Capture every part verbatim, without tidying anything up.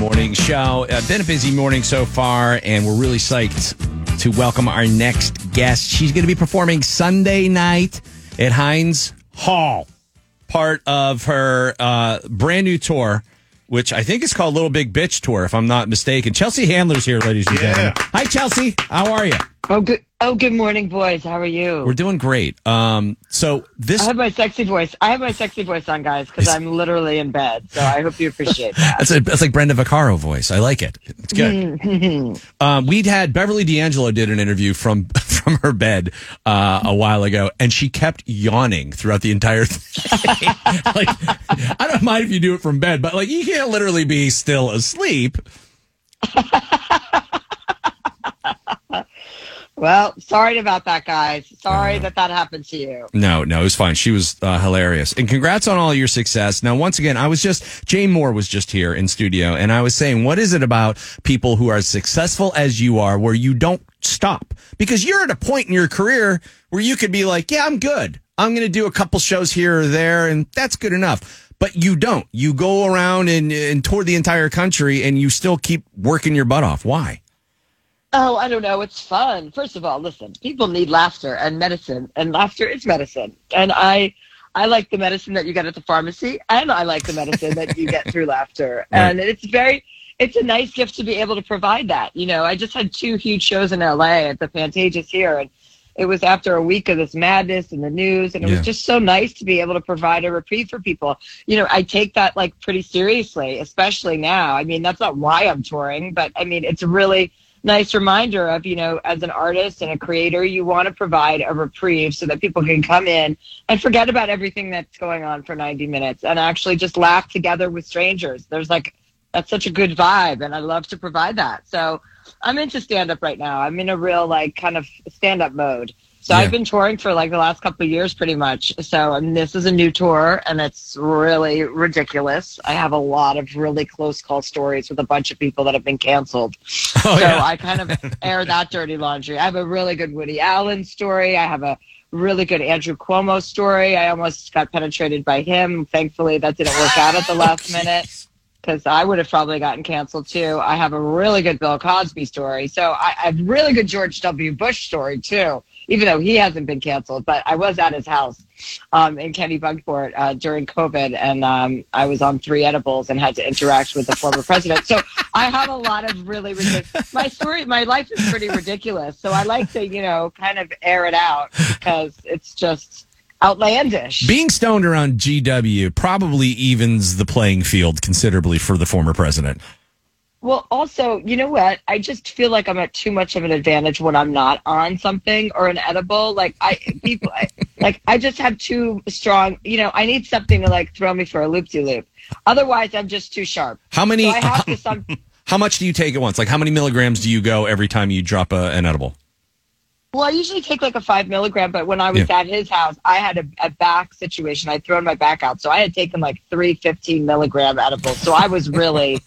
Morning show. Uh, been a busy morning so far, and we're really psyched to welcome our next guest. She's going to be performing Sunday night at Heinz Hall, part of her uh, brand new tour, which I think is called Little Big Bitch Tour, if I'm not mistaken. Chelsea Handler's here, ladies and yeah. gentlemen. Hi, Chelsea. How are you? Oh, good. Oh, good morning, boys. How are you? We're doing great. Um, so this. I have my sexy voice. I have my sexy voice on, guys, because I'm literally in bed. So I hope you appreciate that. That's, a, that's like Brenda Vaccaro voice. I like it. It's good. um, we'd had Beverly D'Angelo did an interview from from her bed uh, a while ago, and she kept yawning throughout the entire thing. Like, I don't mind if you do it from bed, but like you can't literally be still asleep. Well, sorry about that, guys. Sorry uh, that that happened to you. No, no, it was fine. She was uh, hilarious. And congrats on all your success. Now, once again, I was just, Jay Mohr was just here in studio, and I was saying, what is it about people who are as successful as you are where you don't stop? Because you're at a point in your career where you could be like, yeah, I'm good. I'm going to do a couple shows here or there, and that's good enough. But you don't. You go around and, and tour the entire country, and you still keep working your butt off. Why? Oh, I don't know. It's fun. First of all, listen, people need laughter and medicine, and laughter is medicine. And I I like the medicine that you get at the pharmacy, and I like the medicine that you get through laughter. Right. And it's very, it's a nice gift to be able to provide that. You know, I just had two huge shows in L A at the Pantages here, and it was after a week of this madness and the news, and it yeah. was just so nice to be able to provide a reprieve for people. You know, I take that, like, pretty seriously, especially now. I mean, that's not why I'm touring, but, I mean, it's really... nice reminder of, you know, as an artist and a creator, you want to provide a reprieve so that people can come in and forget about everything that's going on for ninety minutes and actually just laugh together with strangers. There's like, that's such a good vibe, and I love to provide that. So I'm into stand-up right now. I'm in a real, like, kind of stand-up mode. So yeah. I've been touring for like the last couple of years pretty much. So and this is a new tour, and it's really ridiculous. I have a lot of really close call stories with a bunch of people that have been canceled. Oh, so yeah. I kind of air that dirty laundry. I have a really good Woody Allen story. I have a really good Andrew Cuomo story. I almost got penetrated by him. Thankfully, that didn't work out at the last minute, because I would have probably gotten canceled too. I have a really good Bill Cosby story. So I, I have a really good George W. Bush story too, even though he hasn't been canceled. But I was at his house um, in Kenny Bunkport uh, during COVID, and um, I was on three edibles and had to interact with the former president. So I have a lot of really ridiculous... My story, my life is pretty ridiculous. So I like to, you know, kind of air it out, because it's just... outlandish. Being stoned around G W probably evens the playing field considerably for the former president. Well, also, you know what? I just feel like I'm at too much of an advantage when I'm not on something or an edible. Like I, people, I, like I just have too strong. You know, I need something to like throw me for a loop-de-loop. Otherwise, I'm just too sharp. How many? So I have how, to some- how much do you take at once? Like, how many milligrams do you go every time you drop a, an edible? Well, I usually take like a five milligram, but when I was yeah. at his house, I had a, a back situation. I'd thrown my back out. So I had taken like three fifteen milligram edibles. So I was really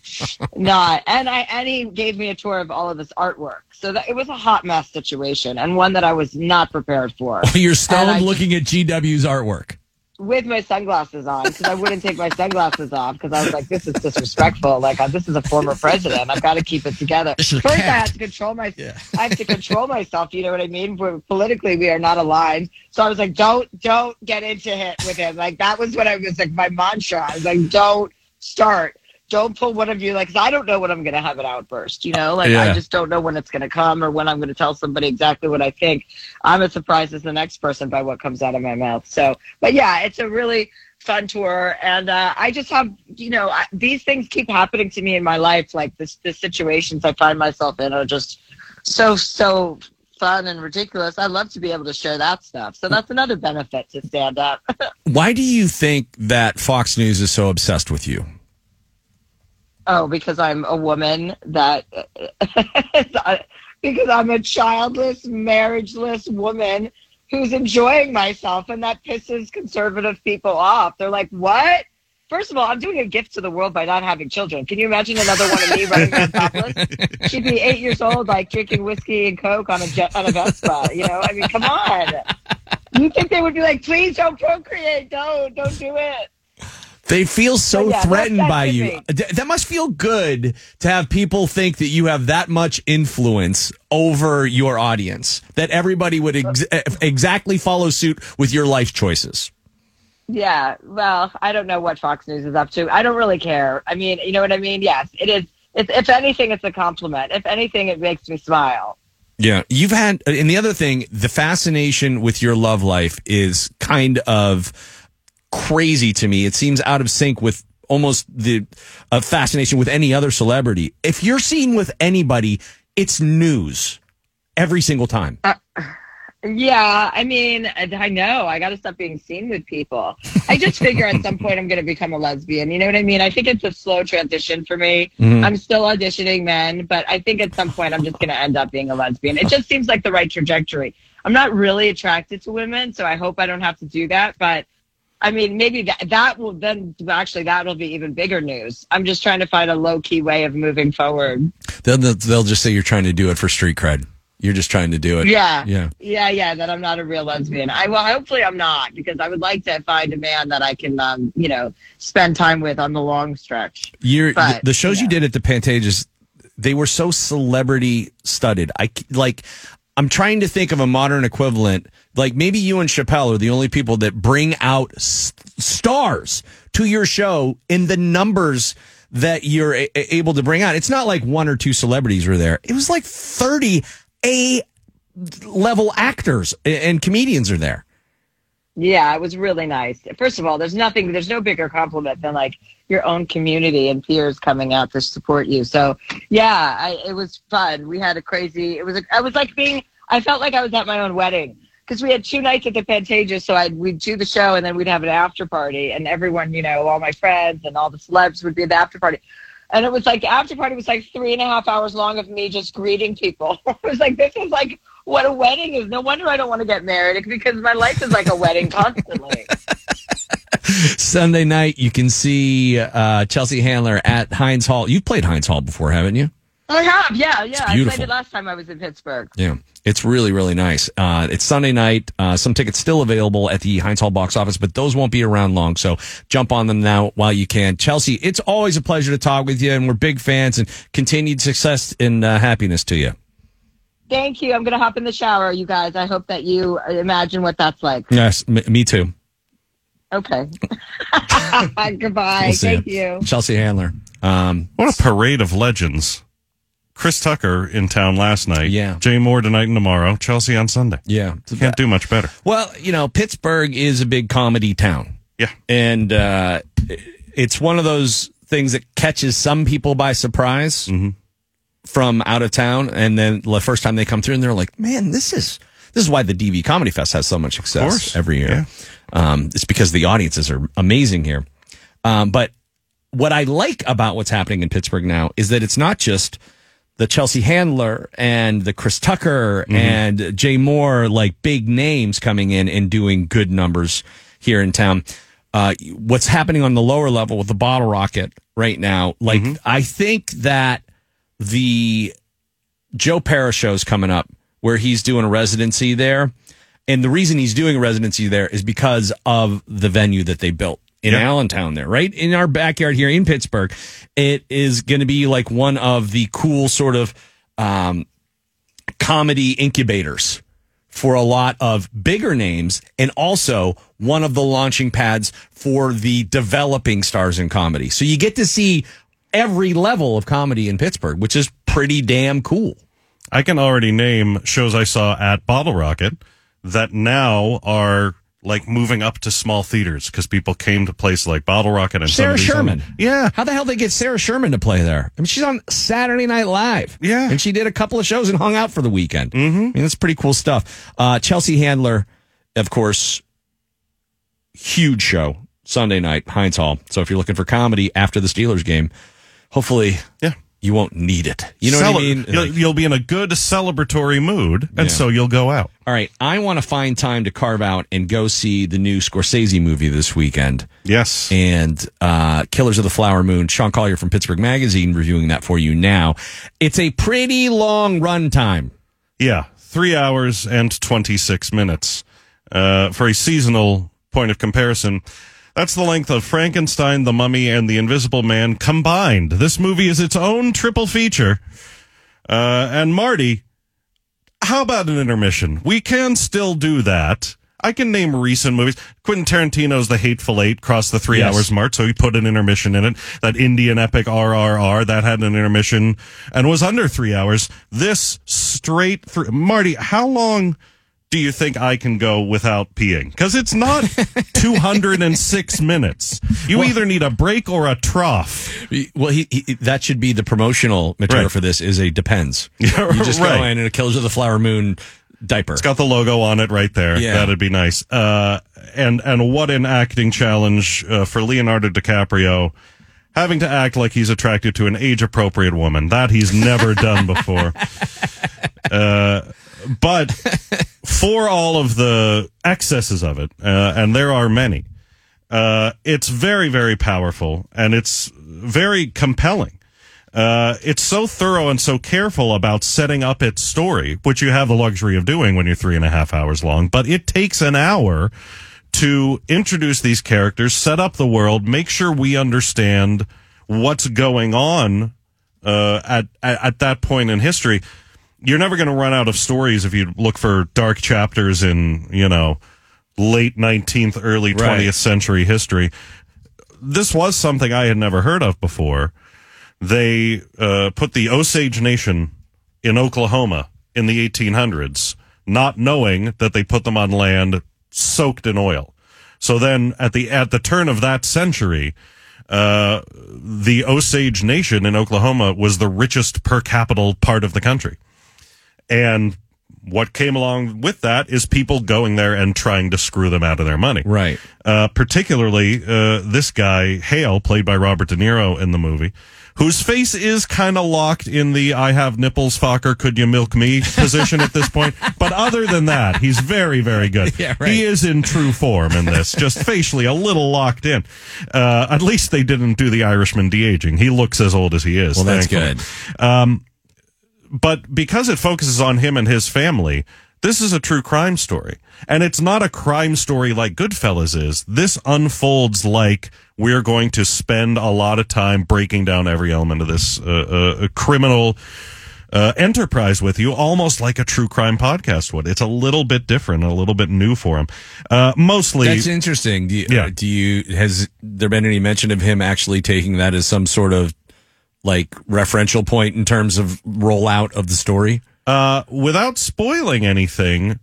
not. And I and he gave me a tour of all of his artwork. So that, it was a hot mess situation, and one that I was not prepared for. Well, you're stoned looking at G W's artwork. With my sunglasses on, because I wouldn't take my sunglasses off, because I was like, this is disrespectful. Like, uh, this is a former president. I've got to keep it together. First, I have to control my, yeah. I have to control myself. You know what I mean? We're, politically, we are not aligned. So I was like, don't, don't get into it with him. Like, that was what I was like, my mantra. I was like, don't start. Don't pull one of you, like, cause I don't know when I'm going to have an outburst, you know? Like, yeah. I just don't know when it's going to come or when I'm going to tell somebody exactly what I think. I'm as surprised as the next person by what comes out of my mouth. So, but yeah, it's a really fun tour. And uh, I just have, you know, I, these things keep happening to me in my life. Like, this, the situations I find myself in are just so, so fun and ridiculous. I love to be able to share that stuff. So that's another benefit to stand up. Why do you think that Fox News is so obsessed with you? Oh, because I'm a woman that, because I'm a childless, marriageless woman who's enjoying myself, and that pisses conservative people off. They're like, what? First of all, I'm doing a gift to the world by not having children. Can you imagine another one of me running around topless? She'd be eight years old, like drinking whiskey and Coke on a jet, on a Vespa. You know, I mean, come on. You think they would be like, please don't procreate. Don't, don't do it. They feel so yeah, threatened that, that by you. Me. That must feel good to have people think that you have that much influence over your audience, that everybody would ex- exactly follow suit with your life choices. Yeah, well, I don't know what Fox News is up to. I don't really care. I mean, you know what I mean? Yes, it is. It's, if anything, it's a compliment. If anything, it makes me smile. Yeah, you've had, and the other thing, the fascination with your love life is kind of crazy to me. It seems out of sync with almost the uh, fascination with any other celebrity. If you're seen with anybody, it's news every single time. Uh- Yeah, I mean, I know. I got to stop being seen with people. I just figure at some point I'm going to become a lesbian. You know what I mean? I think it's a slow transition for me. Mm-hmm. I'm still auditioning men, but I think at some point I'm just going to end up being a lesbian. It just seems like the right trajectory. I'm not really attracted to women, so I hope I don't have to do that. But, I mean, maybe that, that will then, actually, that will be even bigger news. I'm just trying to find a low-key way of moving forward. They'll, they'll just say you're trying to do it for street cred. You're just trying to do it. Yeah. Yeah. Yeah. Yeah. That I'm not a real lesbian. I well, hopefully I'm not, because I would like to find a man that I can, um, you know, spend time with on the long stretch. You're, but, the shows yeah. you did at the Pantages, they were so celebrity studded. I like, I'm trying to think of a modern equivalent. Like maybe you and Chappelle are the only people that bring out s- stars to your show in the numbers that you're a- able to bring out. It's not like one or two celebrities were there. It was like thirty A-level actors and comedians are there. Yeah, it was really nice. First of all, there's nothing, there's no bigger compliment than like your own community and peers coming out to support you. So yeah, I, it was fun. We had a crazy, it was, a, I was like being, I felt like I was at my own wedding, because we had two nights at the Pantages. So I'd, we'd do the show and then we'd have an after party, and everyone, you know, all my friends and all the celebs would be at the after party. And it was like, after party was like three and a half hours long of me just greeting people. I was like, this is like what a wedding is. No wonder I don't want to get married, because my life is like a wedding constantly. Sunday night, you can see uh, Chelsea Handler at Heinz Hall. You've played Heinz Hall before, haven't you? I have, yeah, yeah. I played it last time I was in Pittsburgh. Yeah, it's really, really nice. Uh, it's Sunday night. Uh, some tickets still available at the Heinz Hall box office, but those won't be around long, so jump on them now while you can. Chelsea, it's always a pleasure to talk with you, and we're big fans, and continued success and uh, happiness to you. Thank you. I'm going to hop in the shower, you guys. I hope that you imagine what that's like. Yes, m- me too. Okay. Goodbye. We'll Thank you. you. Chelsea Handler. Um, what a parade of legends. Chris Tucker in town last night. Yeah. Jay Mohr tonight and tomorrow. Chelsea on Sunday. Yeah. Can't do much better. Well, you know, Pittsburgh is a big comedy town. Yeah. And uh, it's one of those things that catches some people by surprise mm-hmm. from out of town. And then the first time they come through and they're like, man, this is this is why the D V Comedy Fest has so much success every year. Yeah. Um, it's because the audiences are amazing here. Um, but what I like about what's happening in Pittsburgh now is that it's not just the Chelsea Handler and the Chris Tucker mm-hmm. and Jay Mohr, like big names coming in and doing good numbers here in town. Uh, what's happening on the lower level with the Bottle Rocket right now? Like, mm-hmm. I think that the Joe Pera show's coming up where he's doing a residency there. And the reason he's doing a residency there is because of the venue that they built in yep. Allentown there, right? In our backyard here in Pittsburgh. It is going to be like one of the cool sort of um, comedy incubators for a lot of bigger names, and also one of the launching pads for the developing stars in comedy. So you get to see every level of comedy in Pittsburgh, which is pretty damn cool. I can already name shows I saw at Bottle Rocket that now are like moving up to small theaters because people came to places like Bottle Rocket and Sarah Sherman. Own. Yeah. How the hell did they get Sarah Sherman to play there? I mean, she's on Saturday Night Live. Yeah. And she did a couple of shows and hung out for the weekend. Mm-hmm. I mean, that's pretty cool stuff. Uh, Chelsea Handler, of course, huge show Sunday night, Heinz Hall. So if you're looking for comedy after the Steelers game, hopefully yeah. you won't need it. You know Cele- what I mean? You'll, you'll be in a good celebratory mood, and yeah. so you'll go out. All right. I want to find time to carve out and go see the new Scorsese movie this weekend. Yes. And uh, Killers of the Flower Moon. Sean Collier from Pittsburgh Magazine reviewing that for you now. It's a pretty long runtime. Yeah. Three hours and twenty-six minutes. Uh, for a seasonal point of comparison, that's the length of Frankenstein, The Mummy, and The Invisible Man combined. This movie is its own triple feature. Uh, and Marty, how about an intermission? We can still do that. I can name recent movies. Quentin Tarantino's The Hateful Eight crossed the three yes. hours mark, so he put an intermission in it. That Indian epic R R R, that had an intermission and was under three hours. This straight through. Marty, how long do you think I can go without peeing? Because it's not two hundred six minutes. You well, either need a break or a trough. Well, he, he, that should be the promotional material right. for this is a depends. You just right. go in and it Killers of the Flower Moon diaper. It's got the logo on it right there. Yeah. That'd be nice. Uh, and, and what an acting challenge uh, for Leonardo DiCaprio. Having to act like he's attracted to an age-appropriate woman. That he's never done before. Uh, but for all of the excesses of it, uh, and there are many, uh, it's very, very powerful, and it's very compelling. Uh, it's so thorough and so careful about setting up its story, which you have the luxury of doing when you're three and a half hours long, but it takes an hour to introduce these characters, set up the world, make sure we understand what's going on uh, at, at at that point in history. You're never going to run out of stories if you look for dark chapters in, you know, late nineteenth, early twentieth right. century history. This was something I had never heard of before. They uh, put the Osage Nation in Oklahoma in the eighteen hundreds, not knowing that they put them on land soaked in oil. So then at the at the turn of that century, uh, the Osage Nation in Oklahoma was the richest per capita part of the country. And what came along with that is people going there and trying to screw them out of their money. Right. Uh, particularly uh, this guy, Hale, played by Robert De Niro in the movie, whose face is kind of locked in the I have nipples, Fokker, could you milk me position at this point. But other than that, he's very, very good. Yeah, right. He is in true form in this, just facially a little locked in. Uh, at least they didn't do the Irishman de-aging. He looks as old as he is. Well, that's thankfully. Good. Um But because it focuses on him and his family, this is a true crime story. And it's not a crime story like Goodfellas is. This unfolds like we're going to spend a lot of time breaking down every element of this uh, uh, criminal uh, enterprise with you, almost like a true crime podcast would. It's a little bit different, a little bit new for him. Uh, mostly. That's interesting. Do you, yeah. do you, has there been any mention of him actually taking that as some sort of like referential point in terms of rollout of the story? Uh, without spoiling anything,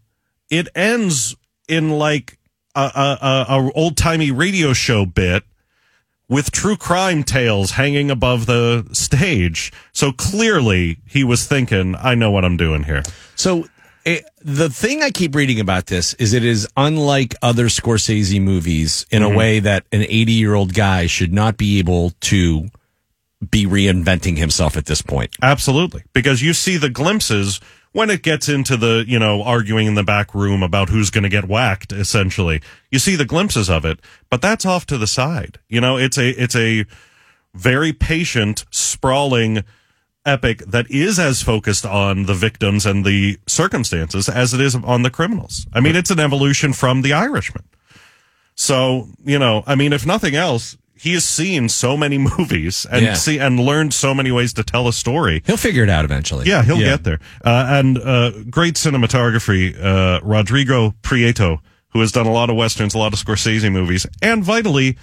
it ends in like a, a, a, a old-timey radio show bit with true crime tales hanging above the stage. So clearly he was thinking, I know what I'm doing here. So it, the thing I keep reading about this is it is unlike other Scorsese movies in mm-hmm. a way that an eighty-year-old guy should not be able to be reinventing himself at this point. Absolutely. Because you see the glimpses when it gets into the, you know, arguing in the back room about who's going to get whacked, essentially. You see the glimpses of it, but that's off to the side. You know, it's a, it's a very patient, sprawling epic that is as focused on the victims and the circumstances as it is on the criminals. I mean, it's an evolution from The Irishman. So, you know, I mean, if nothing else, he has seen so many movies and yeah. see and learned so many ways to tell a story. He'll figure it out eventually. Yeah, he'll yeah. get there. Uh, and uh, great cinematography, uh, Rodrigo Prieto, who has done a lot of Westerns, a lot of Scorsese movies, and vitally,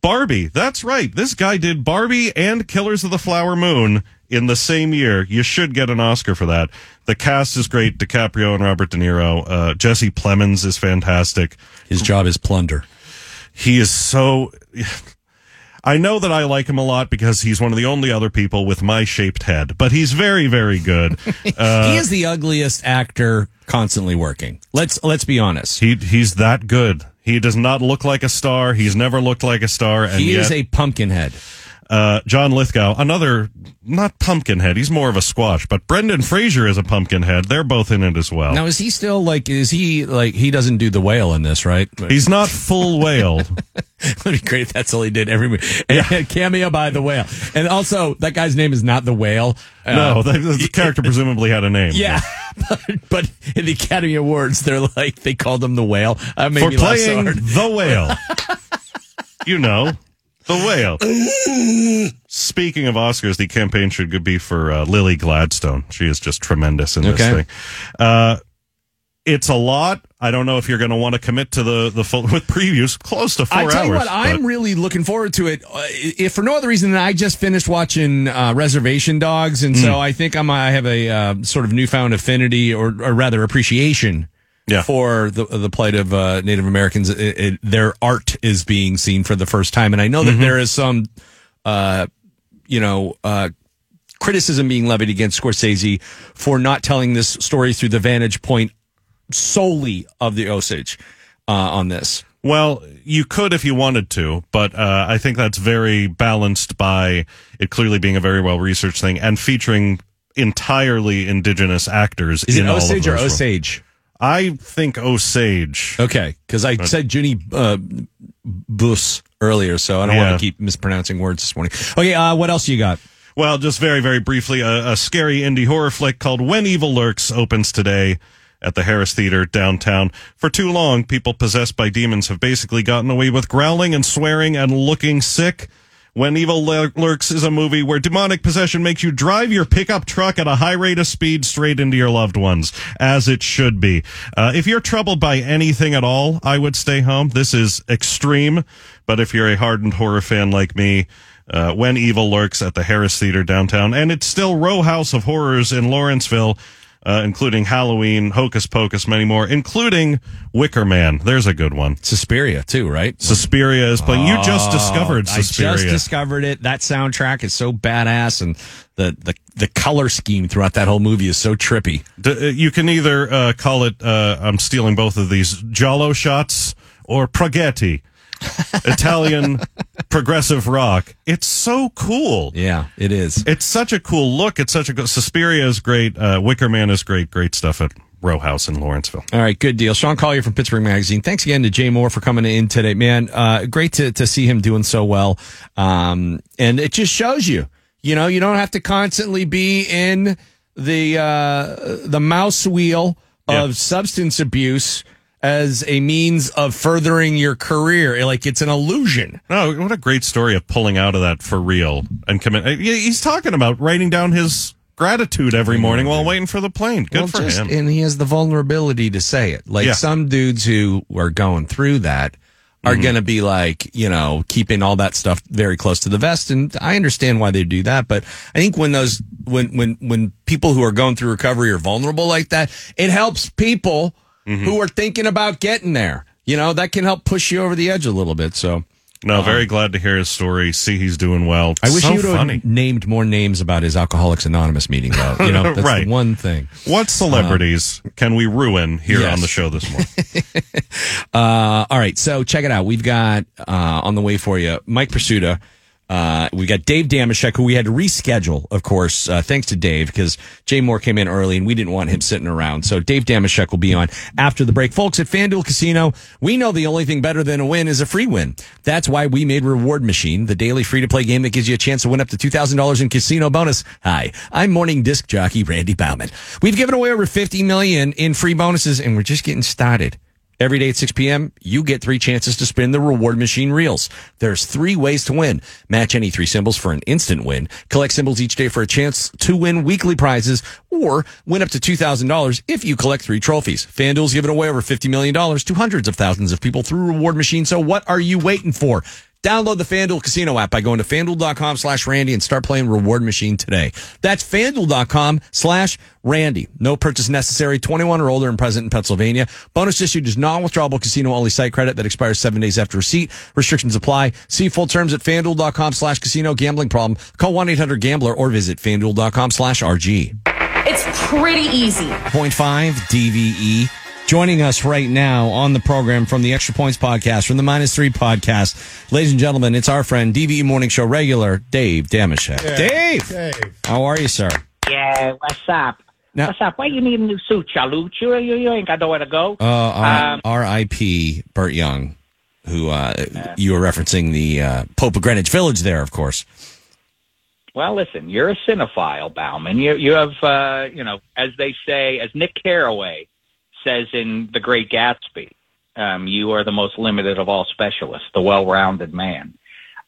Barbie. That's right. This guy did Barbie and Killers of the Flower Moon in the same year. You should get an Oscar for that. The cast is great. DiCaprio and Robert De Niro. Uh, Jesse Plemons is fantastic. His job is plunder. He is so... I know that I like him a lot because he's one of the only other people with my shaped head, but he's very, very good. Uh, he is the ugliest actor constantly working. Let's let's be honest. He he's that good. He does not look like a star. He's never looked like a star. And he yet, is a pumpkin head. Uh, John Lithgow, another, not Pumpkinhead, he's more of a squash, but Brendan Fraser is a Pumpkinhead. They're both in it as well. Now, is he still, like, is he, like, he doesn't do the whale in this, right? He's not full whale. That'd be great if that's all he did every movie. Yeah. Cameo by the whale. And also, that guy's name is not the whale. No, uh, the character presumably had a name. Yeah. But, but in the Academy Awards, they're like, they called him the whale. Uh, For playing the whale. You know. The whale. Speaking of Oscars, the campaign should be for uh, Lily Gladstone. She is just tremendous in this okay. thing. Uh, it's a lot. I don't know if you're going to want to commit to the, the full with previews. Close to four hours. I tell hours, you what, but. I'm really looking forward to it. Uh, if for no other reason than I just finished watching uh, Reservation Dogs, and mm. so I think I'm, I have a uh, sort of newfound affinity, or, or rather appreciation. Yeah. For the the plight of uh, Native Americans, it, it, their art is being seen for the first time, and I know that mm-hmm. there is some, uh, you know, uh, criticism being levied against Scorsese for not telling this story through the vantage point solely of the Osage uh, on this. Well, you could if you wanted to, but uh, I think that's very balanced by it clearly being a very well researched thing and featuring entirely indigenous actors. Is it in Osage all of or Osage? Roles. I think Osage. Okay, because I said Junie uh, Bus earlier, so I don't yeah. want to keep mispronouncing words this morning. Okay, uh, what else you got? Well, just very, very briefly, a, a scary indie horror flick called When Evil Lurks opens today at the Harris Theater downtown. For too long, people possessed by demons have basically gotten away with growling and swearing and looking sick. When Evil Lurks is a movie where demonic possession makes you drive your pickup truck at a high rate of speed straight into your loved ones, as it should be. Uh, if you're troubled by anything at all, I would stay home. This is extreme, but if you're a hardened horror fan like me, uh, When Evil Lurks at the Harris Theater downtown, and it's still Row House of Horrors in Lawrenceville, uh, including Halloween, Hocus Pocus, many more, including Wicker Man. There's a good one. Suspiria, too, right? Suspiria is playing. Oh, you just discovered Suspiria. I just discovered it. That soundtrack is so badass, and the, the, the color scheme throughout that whole movie is so trippy. D- you can either uh, call it, uh, I'm stealing both of these, Giallo shots or Praghetti. Italian progressive rock. It's so cool. Yeah, it is. It's such a cool look. It's such a good. Suspiria is great. Uh, Wicker Man is great. Great stuff at Row House in Lawrenceville. All right, good deal. Sean Collier from Pittsburgh Magazine. Thanks again to Jay Mohr for coming in today, man. Uh, great to to see him doing so well. Um, and it just shows you, you know, you don't have to constantly be in the uh, the mouse wheel of yeah. substance abuse as a means of furthering your career. Like, it's an illusion. Oh, what a great story of pulling out of that for real and commit. He's talking about writing down his gratitude every morning while waiting for the plane. Good well, for just, him. And he has the vulnerability to say it. Like, yeah. some dudes who are going through that are mm-hmm. going to be like, you know, keeping all that stuff very close to the vest. And I understand why they do that. But I think when those, when, when, when people who are going through recovery are vulnerable like that, it helps people Mm-hmm. who are thinking about getting there. You know, that can help push you over the edge a little bit. So, no, um, very glad to hear his story. See, he's doing well. I wish so you would have named more names about his Alcoholics Anonymous meeting, though. You know, that's right. the one thing. What celebrities um, can we ruin here yes. on the show this morning? uh, all right, so check it out. We've got uh, on the way for you Mike Prisuta. Uh, we got Dave Dameshek, who we had to reschedule, of course, uh, thanks to Dave, because Jay Mohr came in early and we didn't want him sitting around. So Dave Dameshek will be on after the break. Folks, at FanDuel Casino, we know the only thing better than a win is a free win. That's why we made Reward Machine, the daily free-to-play game that gives you a chance to win up to two thousand dollars in casino bonus. Hi, I'm morning disc jockey Randy Bauman. We've given away over fifty million dollars in free bonuses, and we're just getting started. Every day at six p.m., you get three chances to spin the Reward Machine reels. There's three ways to win. Match any three symbols for an instant win. Collect symbols each day for a chance to win weekly prizes or win up to two thousand dollars if you collect three trophies. FanDuel's given away over fifty million dollars to hundreds of thousands of people through Reward Machine, so what are you waiting for? Download the FanDuel Casino app by going to FanDuel.com slash Randy and start playing Reward Machine today. That's FanDuel.com slash Randy. No purchase necessary, twenty-one or older and present in Pennsylvania. Bonus issued is non-withdrawable casino-only site credit that expires seven days after receipt. Restrictions apply. See full terms at FanDuel.com slash casino gambling problem. Call one eight hundred gambler or visit FanDuel.com slash RG. It's pretty easy. point five D V E. Joining us right now on the program from the Extra Points Podcast, from the Minus Three Podcast, ladies and gentlemen, it's our friend, D V E Morning Show regular, Dave Dameshek. Yeah. Dave! Dave! How are you, sir? Yeah, what's up? Now, what's up? Why you need a new suit, Chaluch? You, you, you ain't got nowhere to go. Uh, R- um, R I P Burt Young, who uh, uh, you were referencing the uh, Pope of Greenwich Village there, of course. Well, listen, you're a cinephile, Bauman. You you have, uh, you know, as they say, as Nick Carraway says in The Great Gatsby, um, you are the most limited of all specialists, the well-rounded man.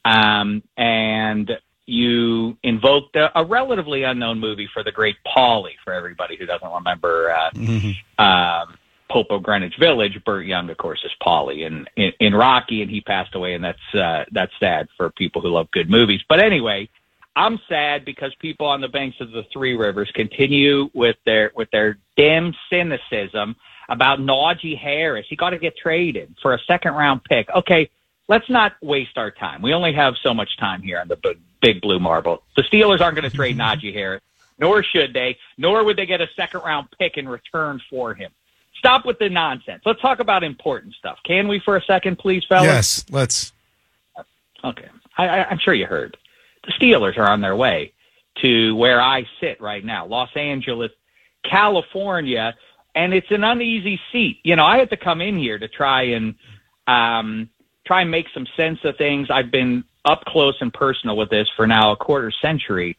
Um, and you invoked a, a relatively unknown movie for The Great Pauly, for everybody who doesn't remember uh, mm-hmm. um, Pope of Greenwich Village. Burt Young, of course, is Pauly in, in, in Rocky, and he passed away, and that's uh, that's sad for people who love good movies. But anyway, I'm sad because people on the banks of the Three Rivers continue with their with their dim cynicism about Najee Harris. He got to get traded for a second-round pick. Okay, let's not waste our time. We only have so much time here on the big, big blue marble. The Steelers aren't going to trade Najee Harris, nor should they, nor would they get a second-round pick in return for him. Stop with the nonsense. Let's talk about important stuff. Can we for a second, please, fellas? Yes, let's. Okay. I, I, I'm sure you heard. The Steelers are on their way to where I sit right now, Los Angeles, California, and it's an uneasy seat. You know, I had to come in here to try and um, try and make some sense of things. I've been up close and personal with this for now a quarter century,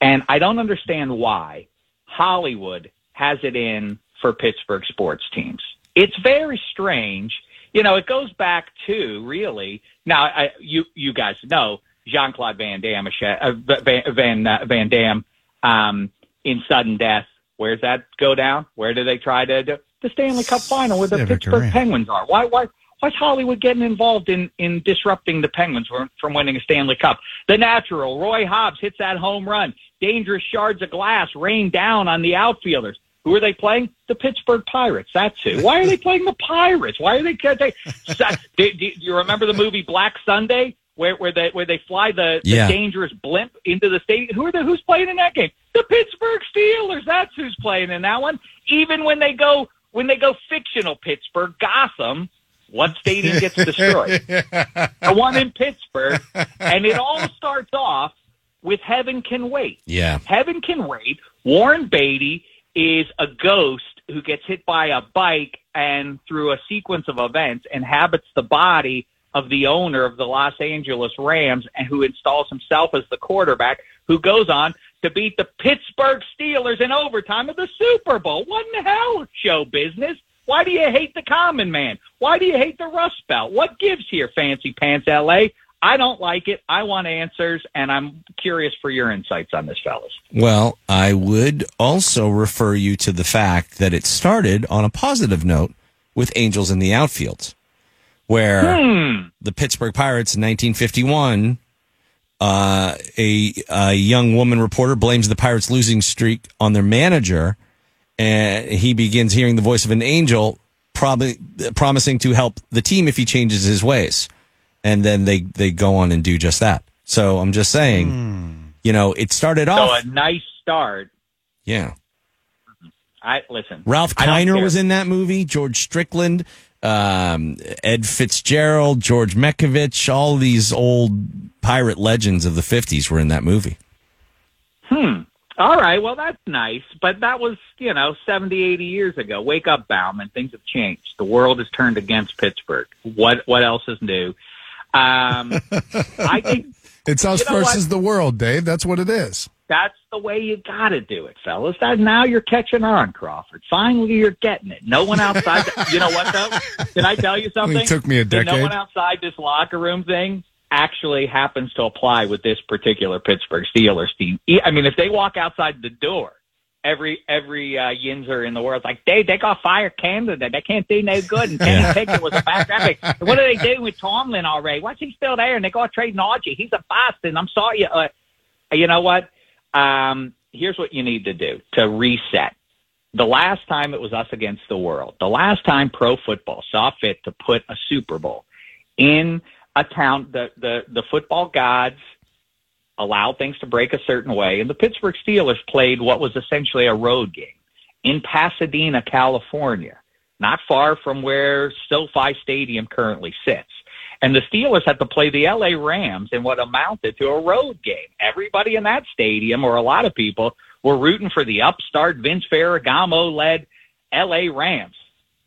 and I don't understand why Hollywood has it in for Pittsburgh sports teams. It's very strange. You know, it goes back to really now. I, you you guys know. Jean-Claude Van Damme, uh, Van Van, uh, Van Damme, um, in sudden death. Where's that go down? Where do they try to do the Stanley Cup final where the yeah, Pittsburgh Penguins are? Why, why, why's Hollywood getting involved in, in disrupting the Penguins from, from winning a Stanley Cup? The natural Roy Hobbs hits that home run. Dangerous shards of glass rain down on the outfielders. Who are they playing? The Pittsburgh Pirates. That's who. Why are they playing the Pirates? Why are they? they do, do you remember the movie Black Sunday? Where, where they where they fly the, the yeah. dangerous blimp into the stadium? Who are the, who's playing in that game? The Pittsburgh Steelers. That's who's playing in that one. Even when they go when they go fictional Pittsburgh, Gotham, what stadium gets destroyed? The one in Pittsburgh, and it all starts off with Heaven Can Wait. Yeah, Heaven Can Wait. Warren Beatty is a ghost who gets hit by a bike and through a sequence of events inhabits the body of the owner of the Los Angeles Rams and who installs himself as the quarterback who goes on to beat the Pittsburgh Steelers in overtime of the Super Bowl. What in the hell, show business? Why do you hate the common man? Why do you hate the Rust Belt? What gives here, Fancy Pants L A? I don't like it. I want answers, and I'm curious for your insights on this, fellas. Well, I would also refer you to the fact that it started on a positive note with Angels in the Outfields, where hmm. the Pittsburgh Pirates in nineteen fifty-one, uh, a, a young woman reporter blames the Pirates' losing streak on their manager, and he begins hearing the voice of an angel probably promising to help the team if he changes his ways. And then they, they go on and do just that. So I'm just saying, hmm. you know, it started so off. So a nice start. Yeah. I listen. Ralph Kiner was in that movie, George Strickland. Um, Ed Fitzgerald, George Mekovich, all these old pirate legends of the fifties were in that movie. Hmm. All right. Well, that's nice. But that was, you know, seventy, eighty years ago. Wake up, Bauman. Things have changed. The world has turned against Pittsburgh. What What else is new? Um, I think it's us you know versus what? the world, Dave. That's what it is. That's the way you got to do it, fellas. That, now you're catching on, Crawford. Finally, you're getting it. No one outside. The, you know what, though? Can I tell you something? It took me a decade. The no one outside this locker room thing actually happens to apply with this particular Pittsburgh Steelers team. I mean, if they walk outside the door, every every uh, yinzer in the world is like, they, they got fired candidate. They can't do no good. And Kenny yeah. Pickett was a bad traffic. What do they do with Tomlin already? Why's he still there? And they got trading Najee. He's a bastard. I'm sorry. Uh, you know what? Um, here's what you need to do to reset. The last time it was us against the world, the last time pro football saw fit to put a Super Bowl in a town, the, the, the football gods allowed things to break a certain way. And the Pittsburgh Steelers played what was essentially a road game in Pasadena, California. not far from where SoFi Stadium currently sits. And the Steelers had to play the L A Rams in what amounted to a road game. Everybody in that stadium, or a lot of people, were rooting for the upstart Vince Ferragamo-led L A Rams.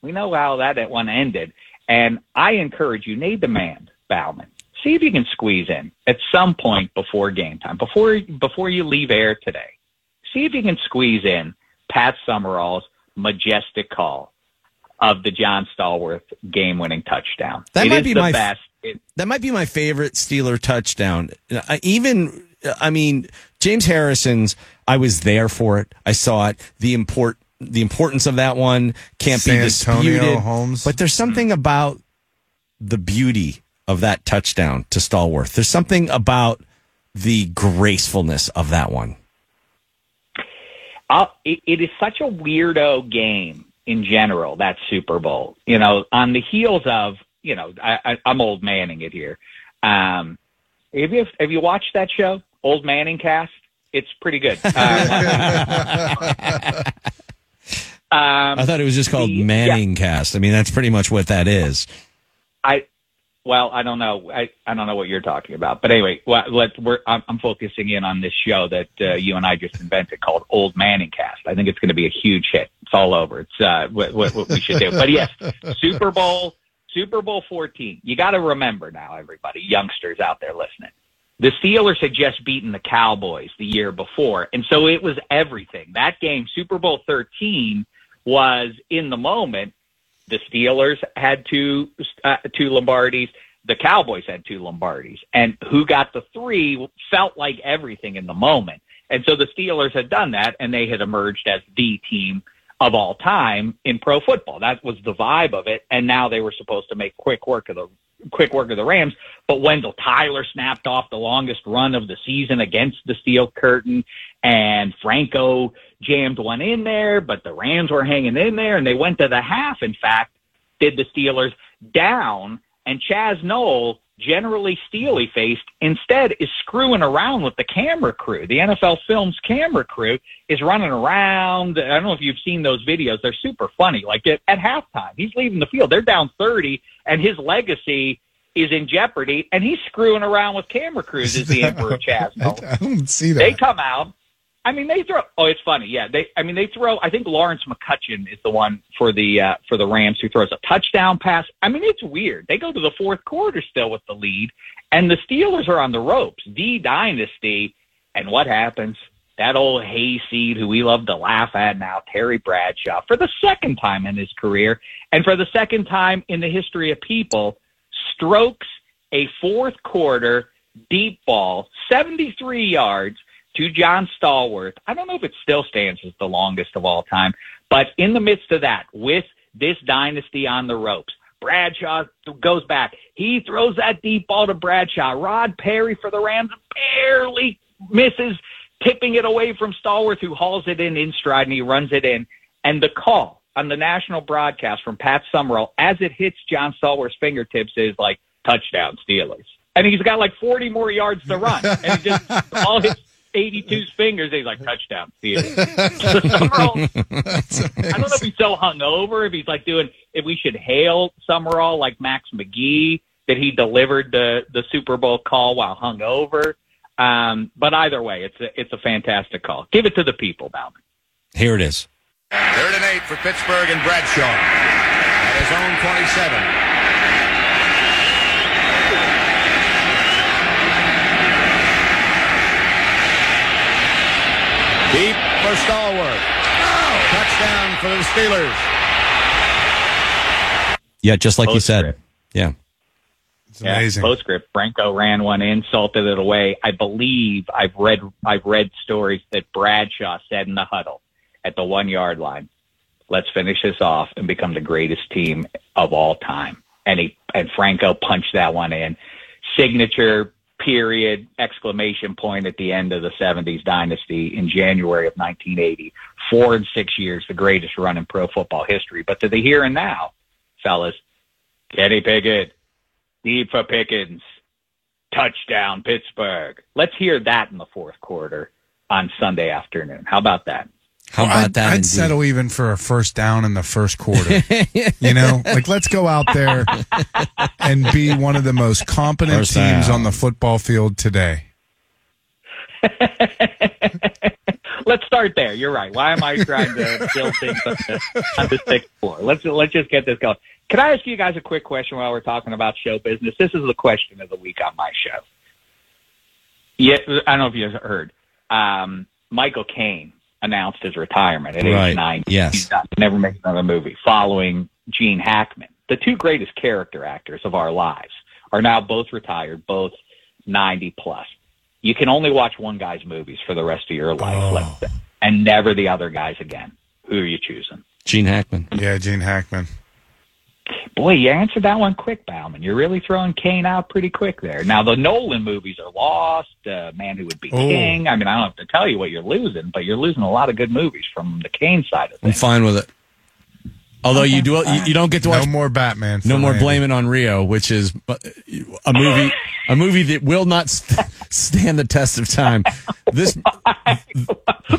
We know how that one ended. And I encourage you, Nate the Man, Bauman, see if you can squeeze in at some point before game time, before before you leave air today. See if you can squeeze in Pat Summerall's majestic call of the John Stallworth game-winning touchdown. That it might is be the my best. It, that might be my favorite Steeler touchdown. Even, I mean, James Harrison's. I was there for it. I saw it. The import, the importance of that one can't San be disputed. Antonio Holmes. But there's something about the beauty of that touchdown to Stallworth. There's something about the gracefulness of that one. Uh, it, it is such a weirdo game. In general, that Super Bowl, you know, on the heels of, you know, I, I, I'm old Manning it here. Um, have you have you watched that show, Old Manning Cast? It's pretty good. Um, um, I thought it was just called the, Manning yeah. Cast. I mean, that's pretty much what that is. I well, I don't know. I, I don't know what you're talking about. But anyway, well, let's. We're, I'm, I'm focusing in on this show that uh, you and I just invented called Old Manning Cast. I think it's going to be a huge hit. It's all over. It's uh, what, what we should do. But yes, Super Bowl, Super Bowl fourteen. You got to remember now, everybody, youngsters out there listening. The Steelers had just beaten the Cowboys the year before, and so it was everything. That game, Super Bowl thirteen, was in the moment. The Steelers had two uh, two Lombardis. The Cowboys had two Lombardis, and who got the three felt like everything in the moment. And so the Steelers had done that, and they had emerged as the team of all time in pro football. That was the vibe of it. And now they were supposed to make quick work of the quick work of the Rams. But Wendell Tyler snapped off the longest run of the season against the Steel Curtain, and Franco jammed one in there, but the Rams were hanging in there, and they went to the half. In fact, did the Steelers down, and Chaz Noel, generally steely faced, instead is screwing around with the camera crew. The N F L Films camera crew is running around. I don't know if you've seen those videos. They're super funny. Like at, at halftime, he's leaving the field. They're down thirty, and his legacy is in jeopardy, and he's screwing around with camera crews as the Emperor Chaz Noel. I don't see that. They come out. I mean, they throw. Oh, it's funny. Yeah, they. I mean, they throw. I think Lawrence McCutcheon is the one for the uh, for the Rams who throws a touchdown pass. I mean, it's weird. They go to the fourth quarter still with the lead, and the Steelers are on the ropes. The dynasty, and what happens? That old hayseed who we love to laugh at now, Terry Bradshaw, for the second time in his career, and for the second time in the history of people, strokes a fourth quarter deep ball, seventy-three yards. To John Stallworth. I don't know if it still stands as the longest of all time, but in the midst of that, with this dynasty on the ropes, Bradshaw goes back. He throws that deep ball to Bradshaw. Rod Perry for the Rams barely misses, tipping it away from Stallworth, who hauls it in in stride, and he runs it in. And the call on the national broadcast from Pat Summerall as it hits John Stallworth's fingertips is like, touchdown Steelers. And he's got like forty more yards to run. And he just all hits eighty-two's fingers, he's like, touchdown, Steelers. So Summerall, I don't know if he's so hungover, if he's like doing, if we should hail Summerall like Max McGee, that he delivered the, the Super Bowl call while hungover. Um, but either way, it's a, it's a fantastic call. Give it to the people, Bauman. Here it is. Third and eight for Pittsburgh and Bradshaw at his own twenty-seven. Deep for Stallworth. Oh, touchdown for the Steelers. Yeah, just like Post you said. Grip. Yeah. It's amazing. Yeah, postscript. Franco ran one in, salted it away. I believe I've read I've read stories that Bradshaw said in the huddle at the one-yard line, let's finish this off and become the greatest team of all time. And he and Franco punched that one in. Signature period, exclamation point at the end of the seventies dynasty in January of nineteen eighty. Four and six years, the greatest run in pro football history. But to the here and now, fellas, Kenny Pickett, deep for Pickens, touchdown Pittsburgh. Let's hear that in the fourth quarter on Sunday afternoon. How about that? How well, about I'd, that? I'd indeed. settle even for a first down in the first quarter. You know, like, let's go out there and be one of the most competent first teams down. on the football field today. Let's start there. You're right. Why am I trying to build things on the, on the sixth floor? Let's let's just get this going. Can I ask you guys a quick question while we're talking about show business? This is the question of the week on my show. Yeah, I don't know if you guys heard. Um, Michael Caine announced his retirement at age right. ninety. Yes. He's not, never made another movie, following Gene Hackman. The two greatest character actors of our lives are now both retired, both ninety plus. You can only watch one guy's movies for the rest of your life, oh. let's say, and never the other guy's again. Who are you choosing? Gene Hackman. Yeah, Gene Hackman. Boy, you answered that one quick, Bauman. You're really throwing Kane out pretty quick there. Now, the Nolan movies are lost, uh, Man Who Would Be Ooh. King. I mean, I don't have to tell you what you're losing, but you're losing a lot of good movies from the Kane side of things. I'm fine with it. Although you do, you, you don't get to watch... No more Batman. No more Blame It on Rio, which is a movie a movie that will not st- stand the test of time. This Why?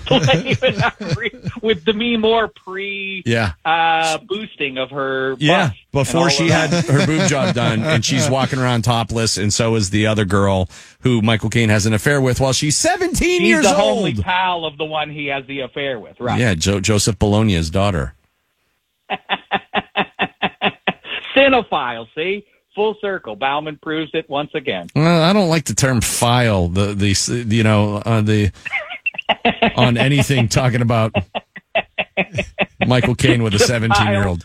Blame It on Rio with Demi Moore pre yeah. uh, boosting of her Yeah, before she had her boob job done, and she's walking around topless, and so is the other girl who Michael Caine has an affair with while she's seventeen she's years old. She's the only pal of the one he has the affair with, right? Yeah, jo- Joseph Bologna's daughter. Cinephile, see? Full circle. Bauman proves it once again. Well, I don't like the term file, the, the you know, uh, the on anything talking about Michael Caine with a seventeen-year-old.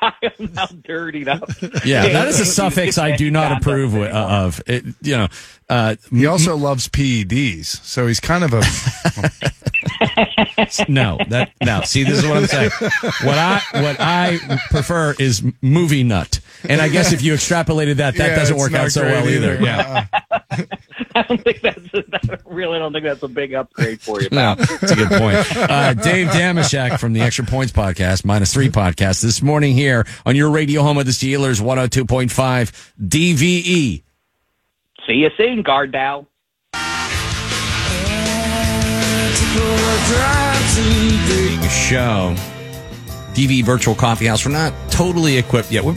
File now dirtied up. Yeah, that is a suffix I do not approve of. It, you know, uh, he also m- loves P E Ds, so he's kind of a... No, that no. See, this is what I'm saying. What I what I prefer is movie nut, and I guess if you extrapolated that, that yeah, doesn't work out so well either. either. Yeah, I don't think that's a, that really don't think that's a big upgrade for you. No, that's a good point. Uh, Dave Dameshek from the Extra Points Podcast, Minus Three Podcast, this morning here on your radio home of the Steelers, one oh two point five D V E. See you soon, Gardell. Show D V Virtual Coffee House. We're not totally equipped yet. We're,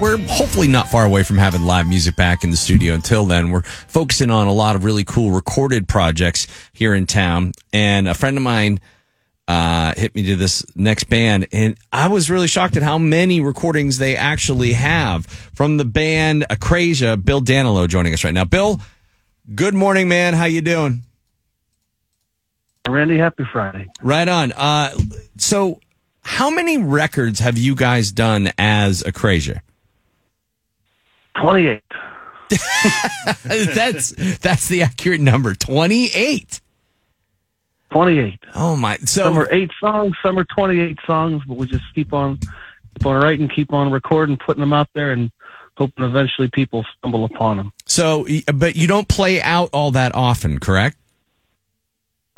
we're hopefully not far away from having live music back in the studio. Until then, we're focusing on a lot of really cool recorded projects here in town. And a friend of mine uh, hit me to this next band, and I was really shocked at how many recordings they actually have from the band Acrasia. Bill D'Angelo joining us right now. Bill, good morning, man. How you doing? Randy, happy Friday. Right on. Uh, so how many records have you guys done as Acrasia? twenty-eight. that's that's the accurate number, twenty-eight. twenty-eight. Oh, my. So, some are eight songs, some are twenty-eight songs, but we just keep on, keep on writing, keep on recording, putting them out there, and hoping eventually people stumble upon them. So, but you don't play out all that often, correct?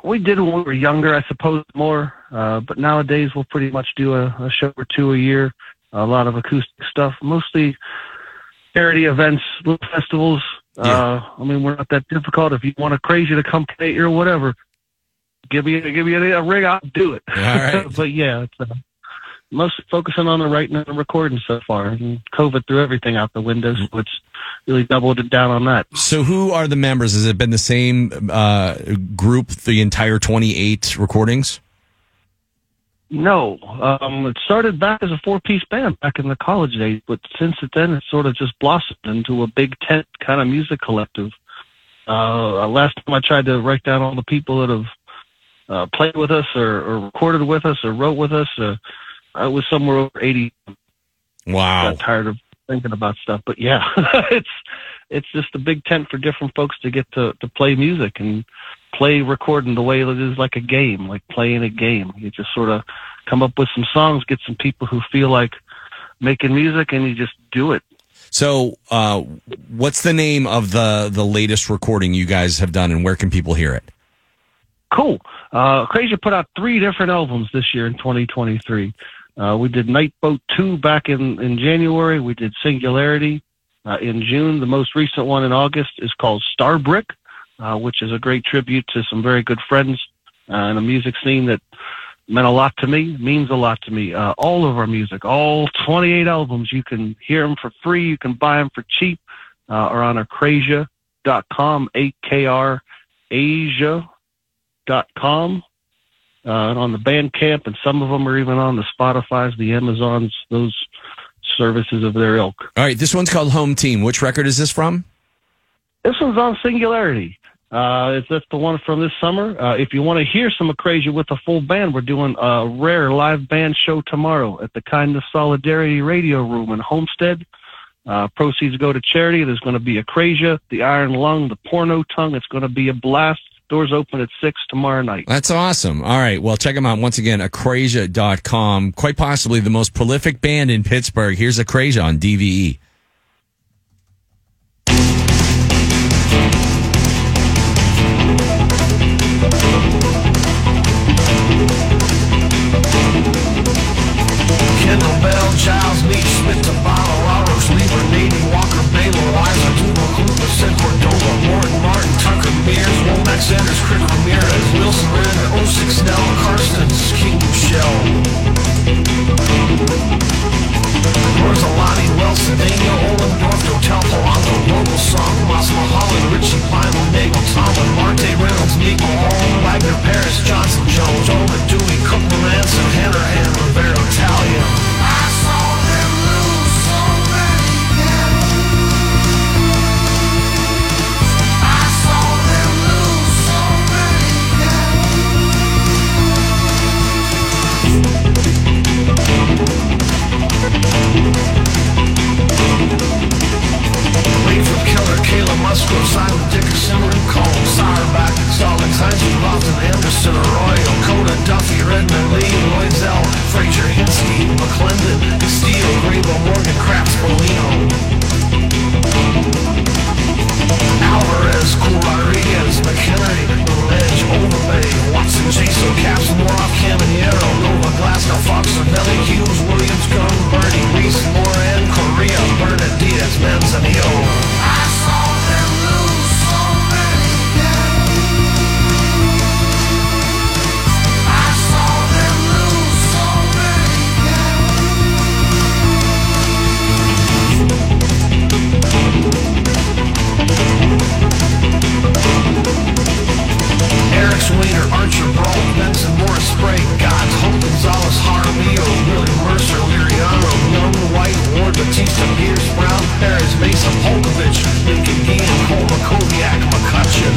We did when we were younger, I suppose, more. Uh, but nowadays, we'll pretty much do a, a show or two a year. A lot of acoustic stuff, mostly charity events, little festivals. Yeah. Uh, I mean, we're not that difficult. If you want a crazy to come play here or whatever, give me give me a, a rig, I'll do it. All right. But yeah, it's, uh, mostly focusing on the writing and recording so far. And COVID threw everything out the window, so it's really doubled it down on that. So who are the members? Has it been the same uh, group, the entire twenty-eight recordings? No. Um, it started back as a four-piece band back in the college days, but since then it's sort of just blossomed into a big tent kind of music collective. Uh, last time I tried to write down all the people that have uh, played with us or, or recorded with us or wrote with us, uh, I was somewhere over eighty. Wow. Got tired of thinking about stuff, but yeah, it's it's just a big tent for different folks to get to, to play music and play recording the way it is, like a game, like playing a game. You just sort of come up with some songs, get some people who feel like making music, and you just do it. So uh, what's the name of the, the latest recording you guys have done, and where can people hear it? Cool. Uh, Acrasia put out three different albums this year in twenty twenty-three. Uh, we did Nightboat two back in, in January. We did Singularity uh, in June. The most recent one in August is called Starbrick, uh, which is a great tribute to some very good friends uh, in a music scene that meant a lot to me, means a lot to me. Uh, all of our music, all twenty-eight albums, you can hear them for free. You can buy them for cheap, uh, are on acrasia dot com, A K R Asia dot com, uh, and on the Bandcamp, and some of them are even on the Spotify's, the Amazon's, those services of their ilk. All right, this one's called Home Team. Which record is this from? This one's on Singularity. Uh, that's the one from this summer. Uh, if you want to hear some Acrasia with a full band, we're doing a rare live band show tomorrow at the Kindness Solidarity Radio Room in Homestead. Uh, proceeds go to charity. There's going to be Acrasia, the Iron Lung, the Porno Tongue. It's going to be a blast. Doors open at six tomorrow night. That's awesome. All right. Well, check them out. Once again, acrasia dot com. Quite possibly the most prolific band in Pittsburgh. Here's Acrasia on D V E. Kendall Bell, Giles Neach, Smith, Tabano, Roberts, Lieber, Nady, Walker, Baylor, Liza, Duba, Kluba, Sid, Cordova, Morton, Martin, Tucker, Mears, Womack, Sanders, Crick, Ramirez, Wilson, Renner, Osix, Nell, Carstens, King, Shell, Rosalani, Wilson, Daniel, Olin, Northfield, Talpalanco, Local Song, Mas Mahalan, Richie, Pino, Nagel, Tomlin, Marte, Reynolds, Nico, Hall, Wagner, Paris, Johnson, Jones, Owen, Dewey, Cook, Melanson, Hanrahan, Rivera, Talia. Musgrove, Simon, Dickerson, Cole, Sauerbach, Stallings, Heinz, Lofton, Anderson, Arroyo, Coda, Duffy, Redmond, Lee, Loisel, Frazier, Hinsky, McClendon, Steele, Grable, Morgan, Kratz, Molino, Alvarez, Cool, Rodriguez, McHenry, Ledge, Overbay, Watson, Jason, Caps, Moroff, Caminiero, Nova, Glasgow, Fox, Cervelli, Hughes, Williams, Gunn, Bernie, Reese, Moran, Correa, Bernard, Diaz, Manzanillo. Wiener, Archer, Brault, Benson, Morris, Sprague, Gods, Hope, Gonzalez, Jaramillo, Willie Mercer, Liriano, Young, White, Ward, Batista, Pierce, Brown, Perez, Mason, Polkovich, Lincoln, Guillen, Cole, Makoviak, McCutcheon,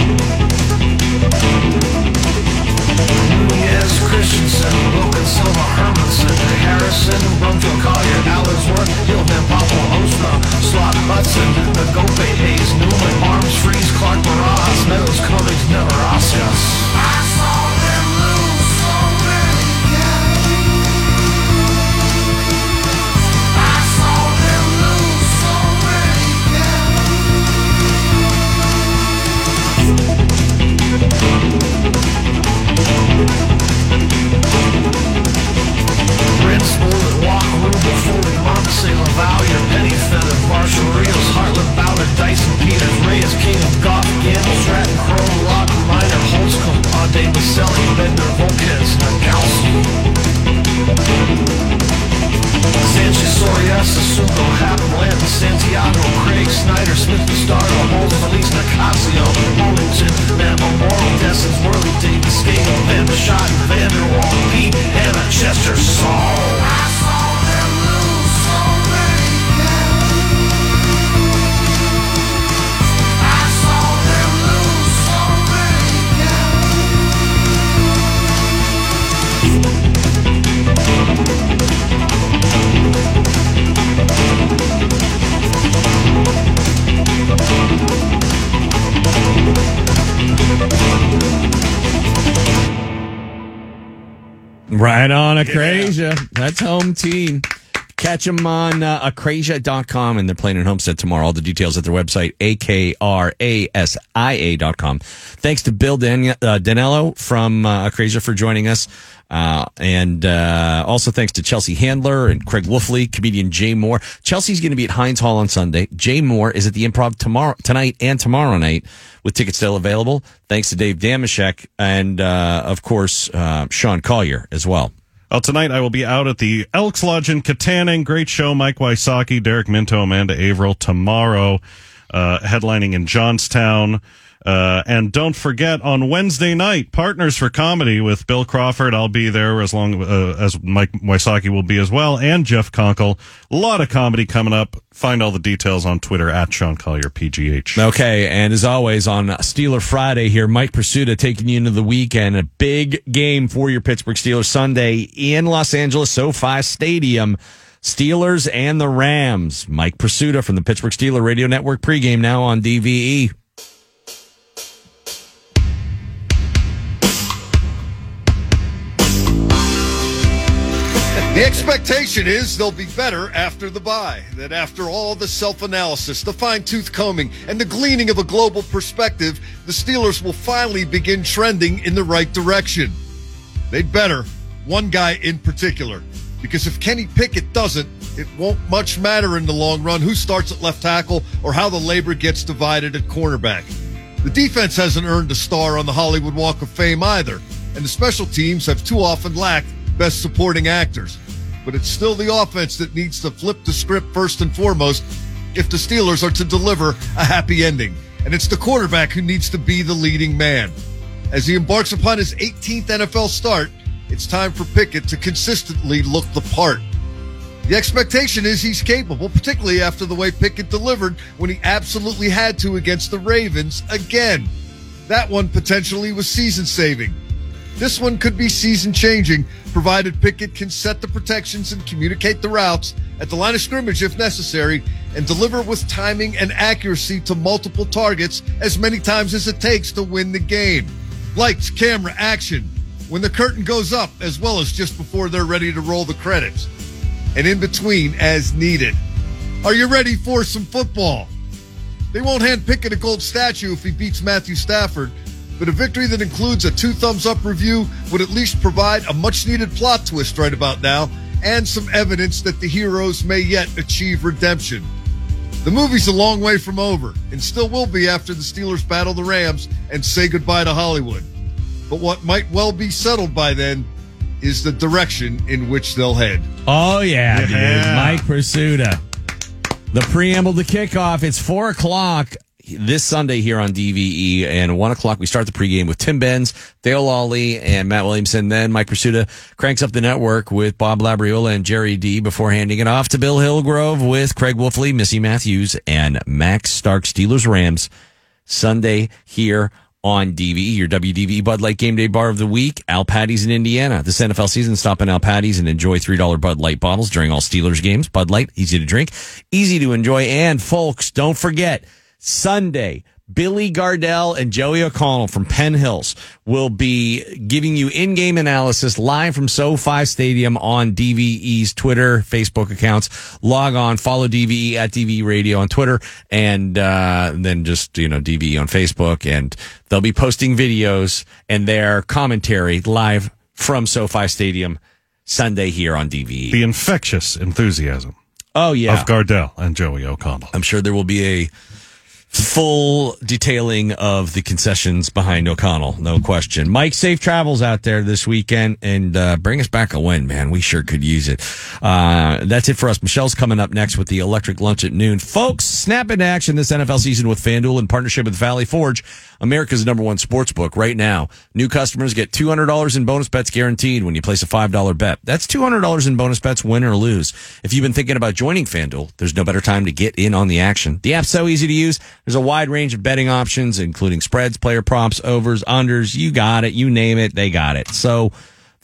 Nunez, Christensen, Wilkins, Silva, Hermanson, Harrison, Brumfield, Collier, Allersworth, Hill, Van Poppel, Ostra, Slot, Hudson, Nagope, Hayes, Newman, Arms, Freeze, Clark, Barajas, Meadows, Cummings, Neverasias. Right on, Acrasia. Yeah. That's Home Team. Catch them on uh, akrasia dot com, and they're playing in Homestead tomorrow. All the details at their website, A K R A S I A dot com. Thanks to Bill Dan- uh, Danello from uh, Akrasia for joining us. Uh, and uh, also thanks to Chelsea Handler and Craig Wolfley, comedian Jay Mohr. Chelsea's going to be at Heinz Hall on Sunday. Jay Mohr is at the Improv tomorrow, tonight and tomorrow night, with tickets still available. Thanks to Dave Dameshek and, uh, of course, uh, Sean Collier as well. Well, tonight I will be out at the Elks Lodge in Katanning. Great show. Mike Wysocki, Derek Minto, Amanda Averill tomorrow, uh, headlining in Johnstown. Uh, and don't forget, on Wednesday night, Partners for Comedy with Bill Crawford. I'll be there, as long uh, as Mike Wysocki will be as well, and Jeff Conkle. A lot of comedy coming up. Find all the details on Twitter at Sean Collier P G H. Okay, and as always, on Steeler Friday here, Mike Prisuta taking you into the weekend. A big game for your Pittsburgh Steelers Sunday in Los Angeles, SoFi Stadium. Steelers and the Rams. Mike Prisuta from the Pittsburgh Steeler Radio Network, pregame now on D V E. The expectation is they'll be better after the bye, that after all the self-analysis, the fine-tooth combing, and the gleaning of a global perspective, the Steelers will finally begin trending in the right direction. They'd better, one guy in particular, because if Kenny Pickett doesn't, it won't much matter in the long run who starts at left tackle or how the labor gets divided at cornerback. The defense hasn't earned a star on the Hollywood Walk of Fame either, and the special teams have too often lacked best supporting actors. But it's still the offense that needs to flip the script first and foremost if the Steelers are to deliver a happy ending. And it's the quarterback who needs to be the leading man. As he embarks upon his eighteenth N F L start, it's time for Pickett to consistently look the part. The expectation is he's capable, particularly after the way Pickett delivered when he absolutely had to against the Ravens again. That one potentially was season-saving. This one could be season-changing, provided Pickett can set the protections and communicate the routes at the line of scrimmage if necessary, and deliver with timing and accuracy to multiple targets as many times as it takes to win the game. Lights, camera, action, when the curtain goes up, as well as just before they're ready to roll the credits, and in between as needed. Are you ready for some football? They won't hand Pickett a gold statue if he beats Matthew Stafford, but a victory that includes a two-thumbs-up review would at least provide a much-needed plot twist right about now, and some evidence that the heroes may yet achieve redemption. The movie's a long way from over, and still will be after the Steelers battle the Rams and say goodbye to Hollywood. But what might well be settled by then is the direction in which they'll head. Oh, yeah, yeah. Dude. Mike Prisuta. The preamble to kickoff. It's four o'clock. This Sunday here on D V E, and one o'clock we start the pregame with Tim Benz, Dale Lawley, and Matt Williamson. Then Mike Prisuta cranks up the network with Bob Labriola and Jerry D before handing it off to Bill Hillgrove with Craig Wolfley, Missy Matthews, and Max Stark. Steelers Rams Sunday here on D V E, your W D V E Bud Light Game Day Bar of the Week, Al Patty's in Indiana. This N F L season, stop in Al Patty's and enjoy three dollar Bud Light bottles during all Steelers games. Bud Light, easy to drink, easy to enjoy, and folks, don't forget, Sunday, Billy Gardell and Joey O'Connell from Penn Hills will be giving you in-game analysis live from SoFi Stadium on D V E's Twitter, Facebook accounts. Log on, follow D V E at D V E Radio on Twitter, and uh, then just, you know, D V E on Facebook. And they'll be posting videos and their commentary live from SoFi Stadium Sunday here on D V E. The infectious enthusiasm. Oh, yeah. Of Gardell and Joey O'Connell. I'm sure there will be a full detailing of the concessions behind O'Connell, no question. Mike, safe travels out there this weekend, and uh, bring us back a win, man. We sure could use it. Uh, that's it for us. Michelle's coming up next with the electric lunch at noon. Folks, snap into action this N F L season with FanDuel in partnership with Valley Forge, America's number one sports book. Right now, new customers get two hundred dollars in bonus bets guaranteed when you place a five dollar bet. That's two hundred dollars in bonus bets, win or lose. If you've been thinking about joining FanDuel, there's no better time to get in on the action. The app's so easy to use. There's a wide range of betting options, including spreads, player props, overs, unders. You got it. You name it. They got it. So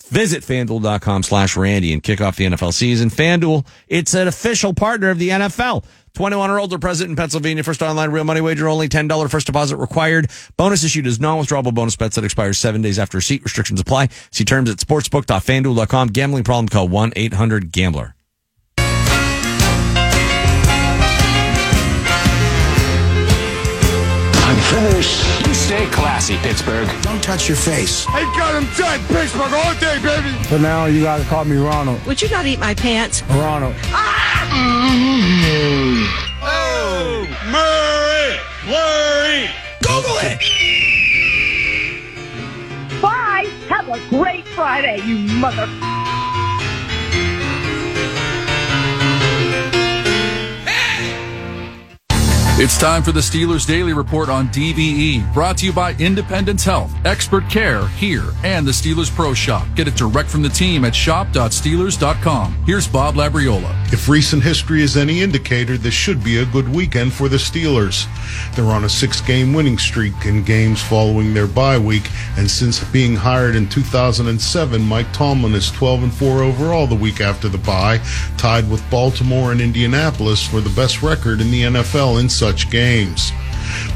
visit FanDuel.com slash Randy and kick off the N F L season. FanDuel, it's an official partner of the N F L. twenty-one or older, present in Pennsylvania. First online real money wager only. ten dollars first deposit required. Bonus issued is non-withdrawable bonus bets that expires seven days after receipt. Restrictions apply. See terms at sportsbook dot fan duel dot com. Gambling problem? Call one eight hundred gambler. finish. You stay classy, Pittsburgh. Don't touch your face. I got him dead, Pittsburgh, all day, baby. But now you guys call me Ronald. Would you not eat my pants? Ronald. Ah! Mm-hmm. Oh, Murray! Murray! Google it! Bye! Have a great Friday, you mother... It's time for the Steelers Daily Report on D V E, brought to you by Independence Health, expert care here, and the Steelers Pro Shop. Get it direct from the team at shop dot steelers dot com. Here's Bob Labriola. If recent history is any indicator, this should be a good weekend for the Steelers. They're on a six-game winning streak in games following their bye week, and since being hired in two thousand seven, Mike Tomlin is twelve and four overall the week after the bye, tied with Baltimore and Indianapolis for the best record in the N F L in such games.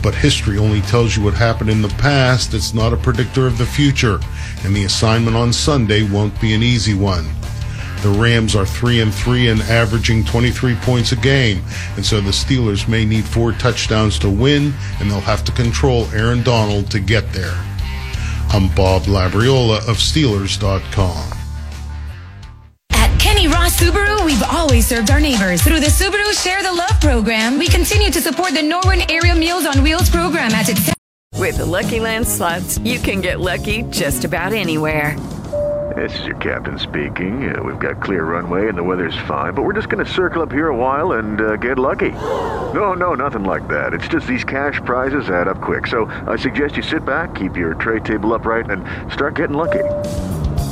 But history only tells you what happened in the past. It's not a predictor of the future, and the assignment on Sunday won't be an easy one. The Rams are three and three and averaging twenty-three points a game, and so the Steelers may need four touchdowns to win, and they'll have to control Aaron Donald to get there. I'm Bob Labriola of Steelers dot com. Kenny Ross Subaru, we've always served our neighbors. Through the Subaru Share the Love program, we continue to support the Northern Area Meals on Wheels program as it's... With the Lucky Land Slots, you can get lucky just about anywhere. This is your captain speaking. Uh, we've got clear runway and the weather's fine, but we're just going to circle up here a while and uh, get lucky. No, no, nothing like that. It's just these cash prizes add up quick. So I suggest you sit back, keep your tray table upright, and start getting lucky.